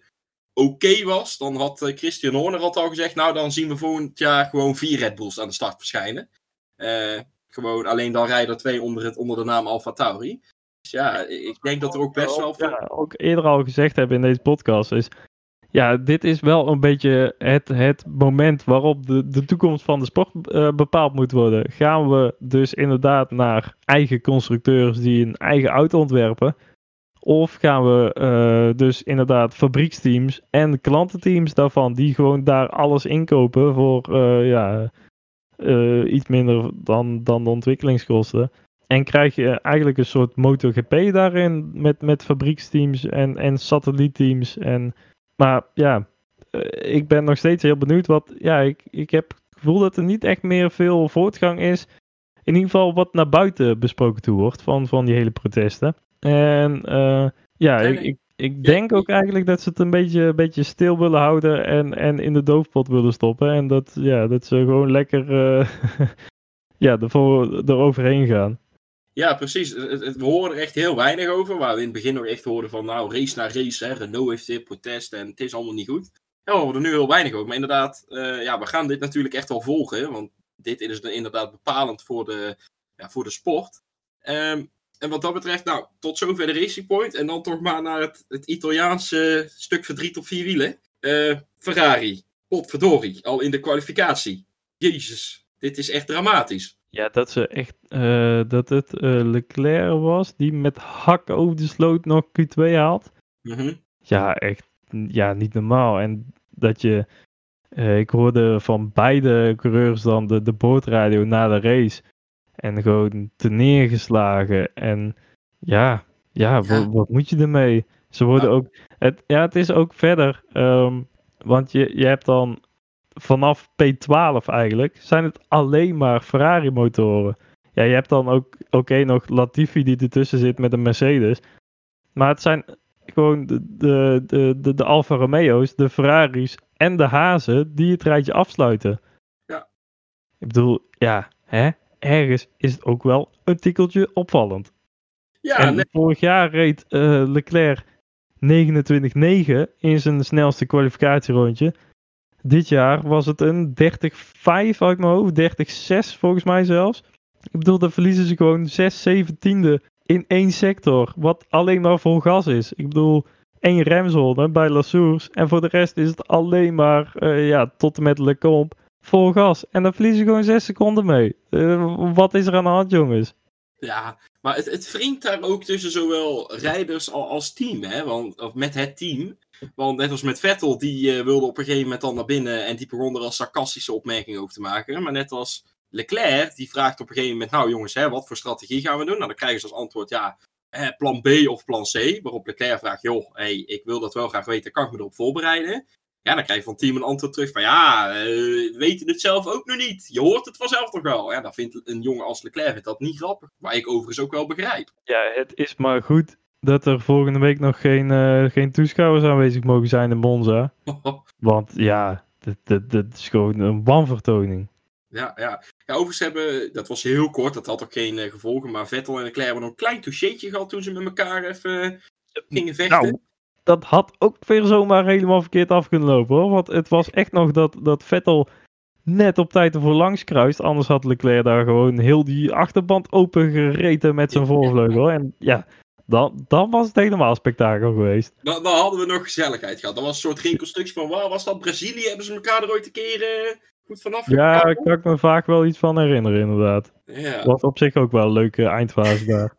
oké okay was, dan had uh, Christian Horner had al gezegd, nou dan zien we volgend jaar gewoon vier Red Bulls aan de start verschijnen. Uh, gewoon alleen dan rijden er twee onder, het, onder de naam AlphaTauri. Dus ja, ik denk dat er ook best wel veel... Ja, ook eerder al gezegd hebben in deze podcast is... Ja, dit is wel een beetje het, het moment waarop de, de toekomst van de sport uh, bepaald moet worden. Gaan we dus inderdaad naar eigen constructeurs die een eigen auto ontwerpen? Of gaan we uh, dus inderdaad fabrieksteams en klantenteams daarvan die gewoon daar alles inkopen voor uh, ja, uh, iets minder dan, dan de ontwikkelingskosten? En krijg je eigenlijk een soort MotoGP daarin met, met fabrieksteams en, en satellietteams en... Maar ja, ik ben nog steeds heel benieuwd. Wat, ja, ik, ik heb het gevoel dat er niet echt meer veel voortgang is. In ieder geval wat naar buiten besproken toe wordt van, van die hele protesten. En uh, ja, ik, ik, ik denk ook eigenlijk dat ze het een beetje, een beetje stil willen houden en, en in de doofpot willen stoppen. En dat, ja, dat ze gewoon lekker uh, ja, ervoor, eroverheen gaan. Ja, precies. We horen er echt heel weinig over. Waar we in het begin nog echt hoorden van, nou, race na race. Hè. Renault heeft dit protest en het is allemaal niet goed. Ja, we horen er nu heel weinig over. Maar inderdaad, uh, ja, we gaan dit natuurlijk echt wel volgen. Want dit is inderdaad bepalend voor de, ja, voor de sport. Um, en wat dat betreft, nou, tot zover de Racing Point. En dan toch maar naar het, het Italiaanse stuk verdriet op vier wielen. Uh, Ferrari, potverdorie, al in de kwalificatie. Jezus, dit is echt dramatisch. Ja, dat ze echt uh, dat het uh, Leclerc was die met hak over de sloot nog Q twee haalt. Mm-hmm. Ja, echt ja, niet normaal. En dat je, uh, ik hoorde van beide coureurs dan de, de boordradio na de race. En gewoon terneergeslagen. En ja, ja, ja. Wat, wat moet je ermee? Ze worden oh. ook, het, ja, het is ook verder. Um, want je, je hebt dan... Vanaf P twaalf eigenlijk zijn het alleen maar Ferrari motoren. Ja, je hebt dan ook oké okay, nog Latifi die ertussen zit met een Mercedes. Maar het zijn gewoon de, de, de, de, de Alfa Romeo's, de Ferraris en de Hazen die het rijtje afsluiten. Ja. Ik bedoel, ja, hè? Ergens is het ook wel een tikkeltje opvallend. Ja, en nee. Vorig jaar reed uh, Leclerc negenentwintig negen in zijn snelste kwalificatierondje. Dit jaar was het een dertig vijf uit mijn hoofd, dertig zes volgens mij zelfs. Ik bedoel, dan verliezen ze gewoon zes, zeven tiende in één sector. Wat alleen maar vol gas is. Ik bedoel, één remzone bij Lassours. En voor de rest is het alleen maar, uh, ja, tot en met Lecomp, vol gas. En dan verliezen ze gewoon zes seconden mee. Uh, wat is er aan de hand, jongens? Ja, maar het, het wringt daar ook tussen zowel rijders als team, hè? Want, of met het team. Want net als met Vettel, die uh, wilde op een gegeven moment dan naar binnen en die begon er als sarcastische opmerkingen over te maken. Maar net als Leclerc, die vraagt op een gegeven moment, nou jongens, hè, wat voor strategie gaan we doen? Nou, dan krijgen ze als antwoord, ja, eh, plan B of plan C. Waarop Leclerc vraagt, joh, hey, ik wil dat wel graag weten, kan ik me erop voorbereiden? Ja, dan krijg je van het team een antwoord terug van, ja, we uh, weten het zelf ook nog niet. Je hoort het vanzelf toch wel. Ja, dan vindt een jongen als Leclerc vindt dat niet grappig, waar ik overigens ook wel begrijp. Ja, het is maar goed dat er volgende week nog geen, uh, geen toeschouwers aanwezig mogen zijn in Monza. Want ja, dit, dit, dit is gewoon een wanvertoning. Ja, ja. ja, overigens hebben, dat was heel kort, dat had ook geen uh, gevolgen, maar Vettel en Leclerc hebben een klein toucheetje gehad toen ze met elkaar even uh, gingen vechten. Nou, dat had ook weer zomaar helemaal verkeerd af kunnen lopen, hoor. Want het was echt nog dat, dat Vettel net op tijd ervoor langs kruist, anders had Leclerc daar gewoon heel die achterband open gereten met zijn voorvleugel. En ja... Dan, dan was het helemaal spektakel geweest. Dan, dan hadden we nog gezelligheid gehad. Dan was een soort reconstructie van, waar was dat? Brazilië, hebben ze elkaar er ooit een keer uh, goed vanaf? Ja, daar kan ik me vaak wel iets van herinneren, inderdaad. Ja. Dat was op zich ook wel een leuke eindfase daar.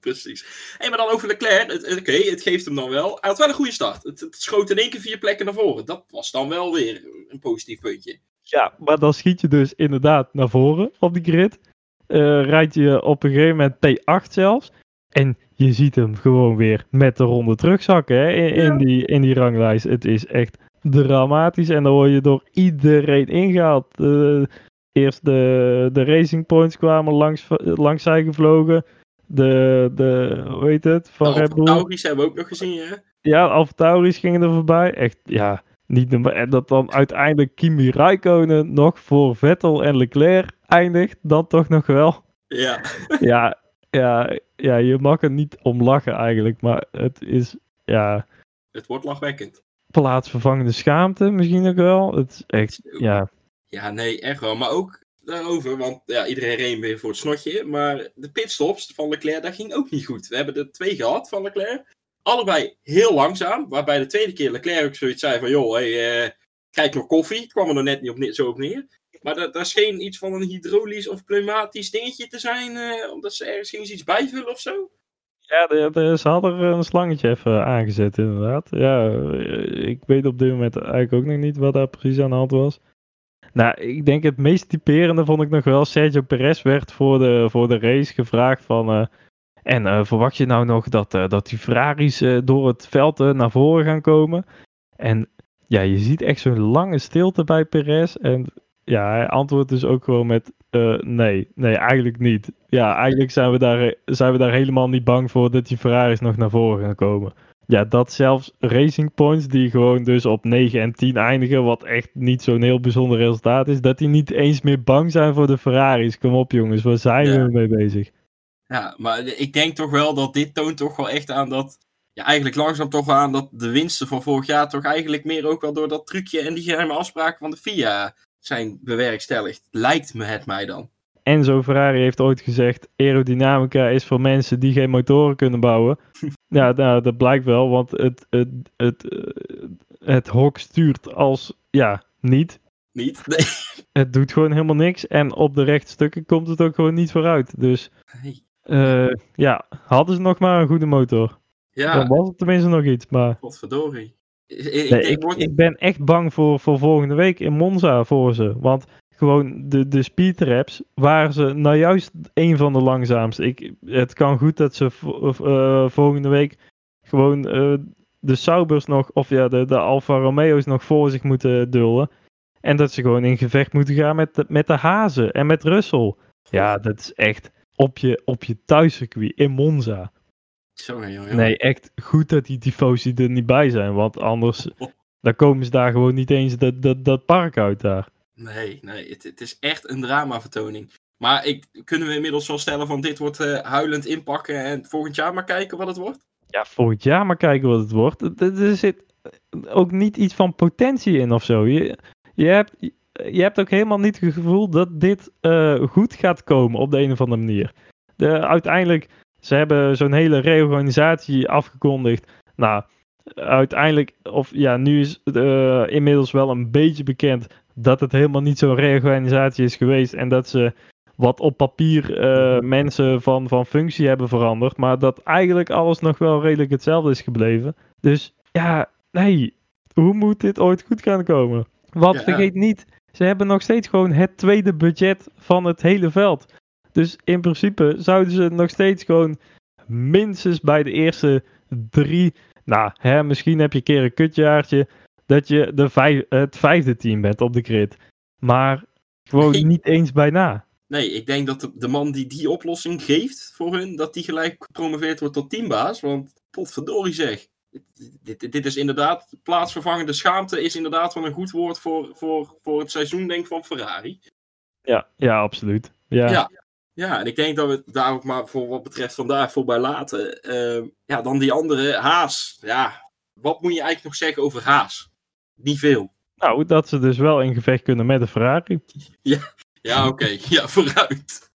Precies. Hey, maar dan over Leclerc. Oké, okay, het geeft hem dan wel. Hij had wel een goede start. Het, het schoot in één keer vier plekken naar voren. Dat was dan wel weer een positief puntje. Ja, maar dan schiet je dus inderdaad naar voren op die grid. Uh, rijd je op een gegeven moment P acht zelfs. En je ziet hem gewoon weer met de ronde terugzakken hè, in, in, die, in die ranglijst. Het is echt dramatisch. En dan word je door iedereen ingehaald. Uh, eerst de, de Racing Points kwamen langs, langs zij gevlogen. De, de, hoe heet het? Van Red Bull. De AlphaTauris hebben we ook nog gezien, hè? Ja, de AlphaTauris gingen er voorbij. Echt, ja. Niet de, en dat dan uiteindelijk Kimi Räikkönen nog voor Vettel en Leclerc eindigt, dan toch nog wel. Ja. Ja, ja, ja je mag er niet om lachen eigenlijk, maar het is, ja... Het wordt lachwekkend. Plaatsvervangende schaamte misschien ook wel. Het is echt, ja... Ja, nee, echt wel. Maar ook daarover, want ja, iedereen reed weer voor het snotje, maar de pitstops van Leclerc, dat ging ook niet goed. We hebben er twee gehad van Leclerc. Allebei heel langzaam, waarbij de tweede keer Leclerc ook zoiets zei van... ...joh, hey, eh, kijk nog koffie. Het kwam er nog net niet op ne- zo op neer. Maar daar da scheen iets van een hydraulisch of pneumatisch dingetje te zijn... Eh, ...omdat ze ergens gingen iets bijvullen of zo. Ja, de, de, ze hadden er een slangetje even aangezet inderdaad. Ja, ik weet op dit moment eigenlijk ook nog niet wat daar precies aan de hand was. Nou, ik denk het meest typerende vond ik nog wel... ...Sergio Perez werd voor de, voor de race gevraagd van... Uh, En uh, verwacht je nou nog dat, uh, dat die Ferraris uh, door het veld uh, naar voren gaan komen? En ja, je ziet echt zo'n lange stilte bij Perez. En ja, hij antwoordt dus ook gewoon met uh, nee, nee, eigenlijk niet. Ja, eigenlijk zijn we, daar, zijn we daar helemaal niet bang voor dat die Ferraris nog naar voren gaan komen. Ja, dat zelfs Racing Points die gewoon dus op negen en tien eindigen, wat echt niet zo'n heel bijzonder resultaat is. Dat die niet eens meer bang zijn voor de Ferraris. Kom op jongens, waar zijn ja. we mee bezig? Ja, maar ik denk toch wel dat dit toont toch wel echt aan dat... Ja, eigenlijk langzaam toch wel aan dat de winsten van vorig jaar... toch eigenlijk meer ook wel door dat trucje en die geheime afspraken van de F I A zijn bewerkstelligd. Lijkt me het mij dan. Enzo Ferrari heeft ooit gezegd... aerodynamica is voor mensen die geen motoren kunnen bouwen. Ja, nou, dat blijkt wel, want het, het, het, het, het hok stuurt als... Ja, niet... Niet, nee. Het doet gewoon helemaal niks. En op de rechtstukken komt het ook gewoon niet vooruit. Dus... Hey. Uh, ja, hadden ze nog maar een goede motor. Ja. Dan was het tenminste nog iets, maar... Godverdorie. Ik, ik, nee, ik, word... ik ben echt bang voor, voor volgende week in Monza voor ze. Want gewoon de, de speedtraps waren ze nou juist een van de langzaamste. Ik, het kan goed dat ze uh, volgende week gewoon uh, de Saubers nog... Of ja, de, de Alfa Romeo's nog voor zich moeten dulden. En dat ze gewoon in gevecht moeten gaan met, met de Hazen en met Russell. Ja, dat is echt... Op je, op je thuiscircuit in Monza. Sorry, jongen. Nee, echt goed dat die tifosi er niet bij zijn. Want anders dan komen ze daar gewoon niet eens dat, dat, dat park uit daar. Nee, nee, het, het is echt een dramavertoning. Maar ik, kunnen we inmiddels wel stellen van dit wordt uh, huilend inpakken... en volgend jaar maar kijken wat het wordt? Ja, volgend jaar maar kijken wat het wordt. Er, er zit ook niet iets van potentie in of zo. Je, je hebt... Je hebt ook helemaal niet het gevoel dat dit uh, goed gaat komen op de een of andere manier. De, uiteindelijk, ze hebben zo'n hele reorganisatie afgekondigd. Nou, uiteindelijk, of ja, nu is uh, inmiddels wel een beetje bekend dat het helemaal niet zo'n reorganisatie is geweest. En dat ze wat op papier uh, mensen van, van functie hebben veranderd. Maar dat eigenlijk alles nog wel redelijk hetzelfde is gebleven. Dus ja, nee, hoe moet dit ooit goed gaan komen? Want ja, vergeet niet... Ze hebben nog steeds gewoon het tweede budget van het hele veld. Dus in principe zouden ze nog steeds gewoon minstens bij de eerste drie... Nou, hè, misschien heb je een keer een kutjaartje dat je de vijf, het vijfde team bent op de grid. Maar gewoon nee, niet eens bijna. Nee, ik denk dat de, de man die die oplossing geeft voor hun... dat die gelijk gepromoveerd wordt tot teambaas. Want potverdorie zeg... Dit, dit, dit is inderdaad, plaatsvervangende schaamte is inderdaad wel een goed woord voor, voor, voor het seizoen, denk ik, van Ferrari. Ja, ja, absoluut. Ja. Ja, ja, en ik denk dat we het daar ook maar voor wat betreft vandaag voorbij laten. Uh, ja, dan die andere, Haas. Ja, wat moet je eigenlijk nog zeggen over Haas? Niet veel. Nou, dat ze dus wel in gevecht kunnen met de Ferrari. Ja, ja oké. Okay. Ja, vooruit.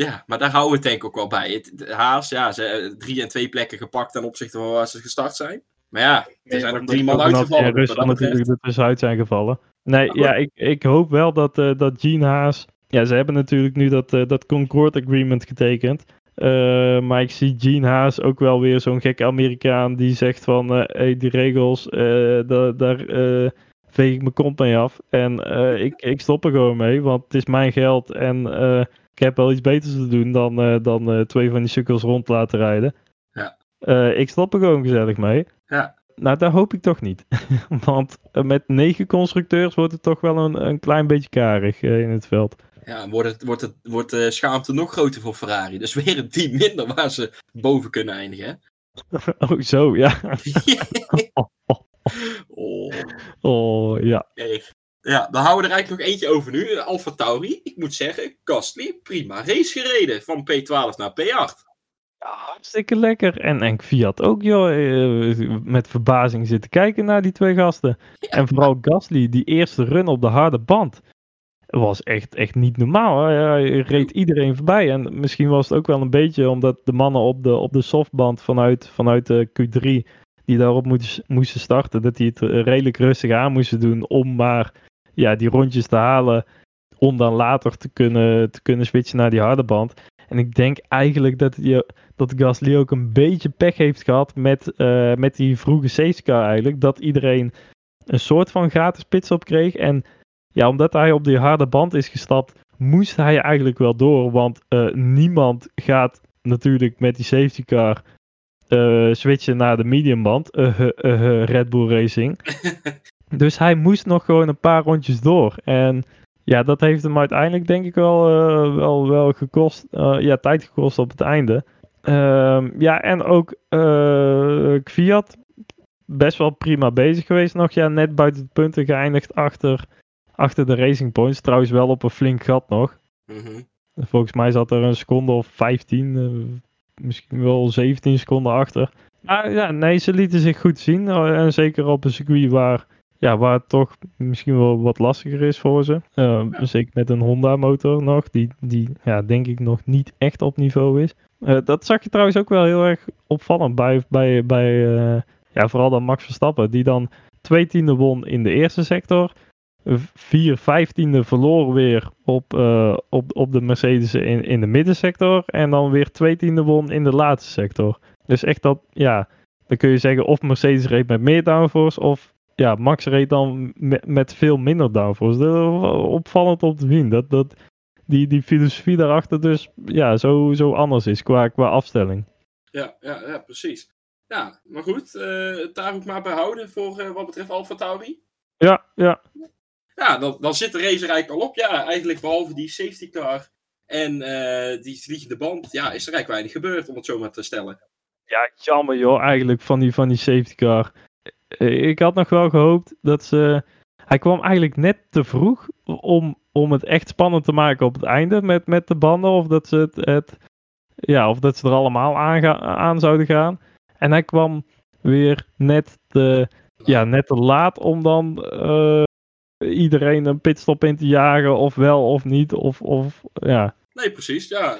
Ja, maar daar houden we het denk ik ook wel bij. Het, Haas, ja, ze hebben drie en twee plekken gepakt ten opzichte van waar ze gestart zijn. Maar ja, er zijn nog drie man uitgevallen. Rusland natuurlijk er tussenuit zijn gevallen. Nee, ja, ik, ik hoop wel dat, uh, dat Gene Haas... Ja, ze hebben natuurlijk nu dat, uh, dat Concord Agreement getekend. Uh, maar ik zie Gene Haas ook wel weer zo'n gekke Amerikaan die zegt van... Uh, hey, die regels, uh, daar... Da, uh, veeg ik mijn kont mee af. En uh, ik, ik stop er gewoon mee, want het is mijn geld. En uh, ik heb wel iets beters te doen dan, uh, dan uh, twee van die sukkels rond laten rijden. Ja. Uh, ik stop er gewoon gezellig mee. Ja. Nou, daar hoop ik toch niet. Want met negen constructeurs wordt het toch wel een, een klein beetje karig uh, in het veld. Ja, wordt, het, wordt, het, wordt de schaamte nog groter voor Ferrari. Dus weer een team minder waar ze boven kunnen eindigen. Hè? Oh, zo, ja. oh. oh, ja. Ja, dan houden we er eigenlijk nog eentje over nu. AlphaTauri, ik moet zeggen, Gasly, prima race gereden. Van P twaalf naar P acht. Ja, hartstikke lekker. En, en Fiat ook, joh. Met verbazing zitten kijken naar die twee gasten. Ja, en vooral ja. Gasly, die eerste run op de harde band. Was echt, echt niet normaal. Hij reed iedereen voorbij. En misschien was het ook wel een beetje omdat de mannen op de, op de softband vanuit, vanuit de Q drie die daarop moest, moesten starten, dat die het redelijk rustig aan moesten doen om maar ja, die rondjes te halen om dan later te kunnen, te kunnen switchen naar die harde band. En ik denk eigenlijk dat, je, dat Gasly ook een beetje pech heeft gehad met, uh, met die vroege safety car eigenlijk. Dat iedereen een soort van gratis pitstop kreeg en ja, omdat hij op die harde band is gestapt, moest hij eigenlijk wel door. Want uh, niemand gaat natuurlijk met die safety car uh, switchen naar de mediumband. Uh, uh, uh, Red Bull Racing. Dus hij moest nog gewoon een paar rondjes door. En ja, dat heeft hem uiteindelijk denk ik wel, uh, wel, wel gekost. Uh, ja, tijd gekost op het einde. Uh, ja, en ook uh, Kvyat. Best wel prima bezig geweest nog. Ja, net buiten de punten geëindigd achter... Achter de Racing Points, trouwens wel op een flink gat nog. Mm-hmm. Volgens mij zat er een seconde of vijftien, uh, misschien wel zeventien seconden achter. Maar ja, nee, ze lieten zich goed zien. En zeker op een circuit waar, ja, waar het toch misschien wel wat lastiger is voor ze. Uh, ja. Zeker met een Honda-motor nog, die, die ja, denk ik nog niet echt op niveau is. Uh, dat zag je trouwens ook wel heel erg opvallend bij, bij, bij uh, ja, vooral dan Max Verstappen, die dan twee tiende won in de eerste sector. Vier vijftiende verloor weer op, uh, op, op de Mercedes in, in de middensector. En dan weer twee tiende won in de laatste sector. Dus echt dat, ja, dan kun je zeggen of Mercedes reed met meer downforce. Of ja, Max reed dan me, met veel minder downforce. Dat is opvallend om te zien. Dat, dat, die, die filosofie daarachter dus ja, zo, zo anders is qua, qua afstelling. Ja, ja, ja, precies. Ja, maar goed. Uh, daar ook maar bij houden voor uh, wat betreft AlphaTauri. Ja, ja. Ja, dan, dan zit de race er eigenlijk al op. Ja, eigenlijk behalve die safety car en uh, die vliegende band. Ja, is er eigenlijk weinig gebeurd, om het zo maar te stellen. Ja, jammer joh, eigenlijk van die, van die safety car. Ik had nog wel gehoopt dat ze... Hij kwam eigenlijk net te vroeg om, om het echt spannend te maken op het einde met, met de banden. Of dat ze, het, het, ja, of dat ze er allemaal aan, ga, aan zouden gaan. En hij kwam weer net te, ja, net te laat om dan... Uh, iedereen een pitstop in te jagen, of wel of niet, of, of ja. Nee, precies, ja.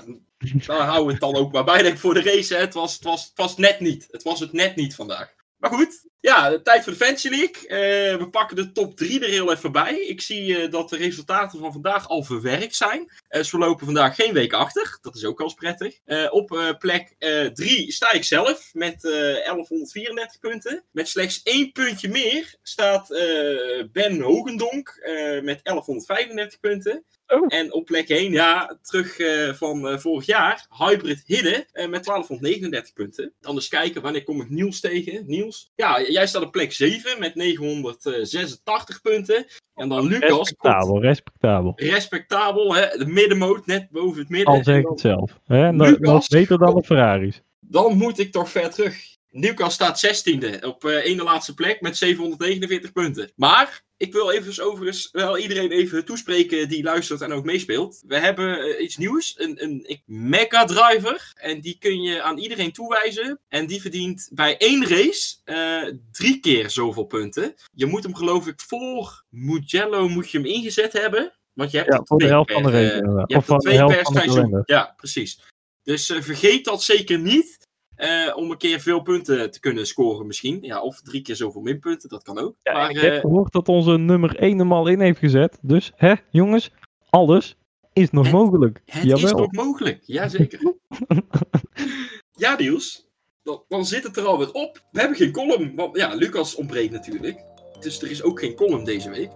Daar houden we het dan ook maar bij, denk ik, voor de race. Hè. Het, was, het, was, het was net niet. Het was het net niet vandaag. Maar goed, ja, tijd voor de Fantasy League. Uh, we pakken de top drie er heel even bij. Ik zie uh, dat de resultaten van vandaag al verwerkt zijn. Uh, dus we lopen vandaag geen week achter. Dat is ook al eens prettig. Uh, op uh, plek drie uh, sta ik zelf met uh, elfhonderdvierendertig punten. Met slechts één puntje meer staat uh, Ben Hogendonk uh, met elfhonderdvijfendertig punten. Oh. En op plek één, ja, terug uh, van uh, vorig jaar, Hybrid Hidde uh, met twaalfhonderdnegenendertig punten. Dan eens kijken, wanneer kom ik Niels tegen? Niels? Ja, jij staat op plek zeven met negenhonderdzesentachtig punten. En dan Lucas... Respectabel, komt... respectabel. Respectabel, hè? De middenmoot, net boven het midden. Al zeg ik het zelf. Hè? Dat, Lucas... dat is beter dan de Ferraris. Dan moet ik toch ver terug. Newcastle staat zestiende op uh, ene laatste plek met zevenhonderdnegenenveertig punten. Maar ik wil even overigens wel iedereen even toespreken die luistert en ook meespeelt. We hebben uh, iets nieuws, een, een mega driver. En die kun je aan iedereen toewijzen. En die verdient bij één race uh, drie keer zoveel punten. Je moet hem geloof ik voor Mugello moet je hem ingezet hebben. Want je hebt ja, voor de helft per, van de race. Uh, je of hebt twee per station. Ja, precies. Dus uh, vergeet dat zeker niet. Uh, om een keer veel punten te kunnen scoren misschien. Ja, of drie keer zoveel minpunten, dat kan ook. Ja, maar, ik uh... heb gehoord dat onze nummer één hem al in heeft gezet. Dus, hè, jongens, alles is nog het, mogelijk. Het Jawel. Is nog mogelijk, jazeker. Ja, Niels, dan, dan zit het er alweer op. We hebben geen column, want ja, Lucas ontbreekt natuurlijk. Dus er is ook geen column deze week.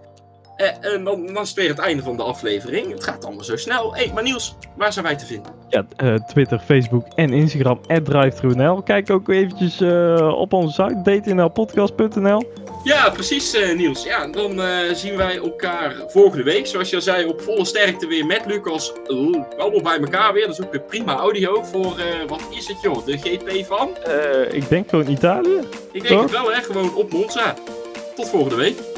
Uh, en dan, dan is het weer het einde van de aflevering. Het gaat allemaal zo snel. Hey, maar Niels, waar zijn wij te vinden? Ja, uh, Twitter, Facebook en Instagram at DriveTrueNL. Kijk ook eventjes uh, op onze site d t n l podcast punt n l. Ja, precies uh, Niels. Ja, dan uh, zien wij elkaar volgende week. Zoals je al zei, op volle sterkte weer met Lucas. Uh, allemaal bij elkaar weer. Dat is ook weer prima audio voor, uh, wat is het joh, de G P van? Uh, ik denk gewoon Italië. Ik denk toch? Het wel hè, gewoon op Monza. Tot volgende week.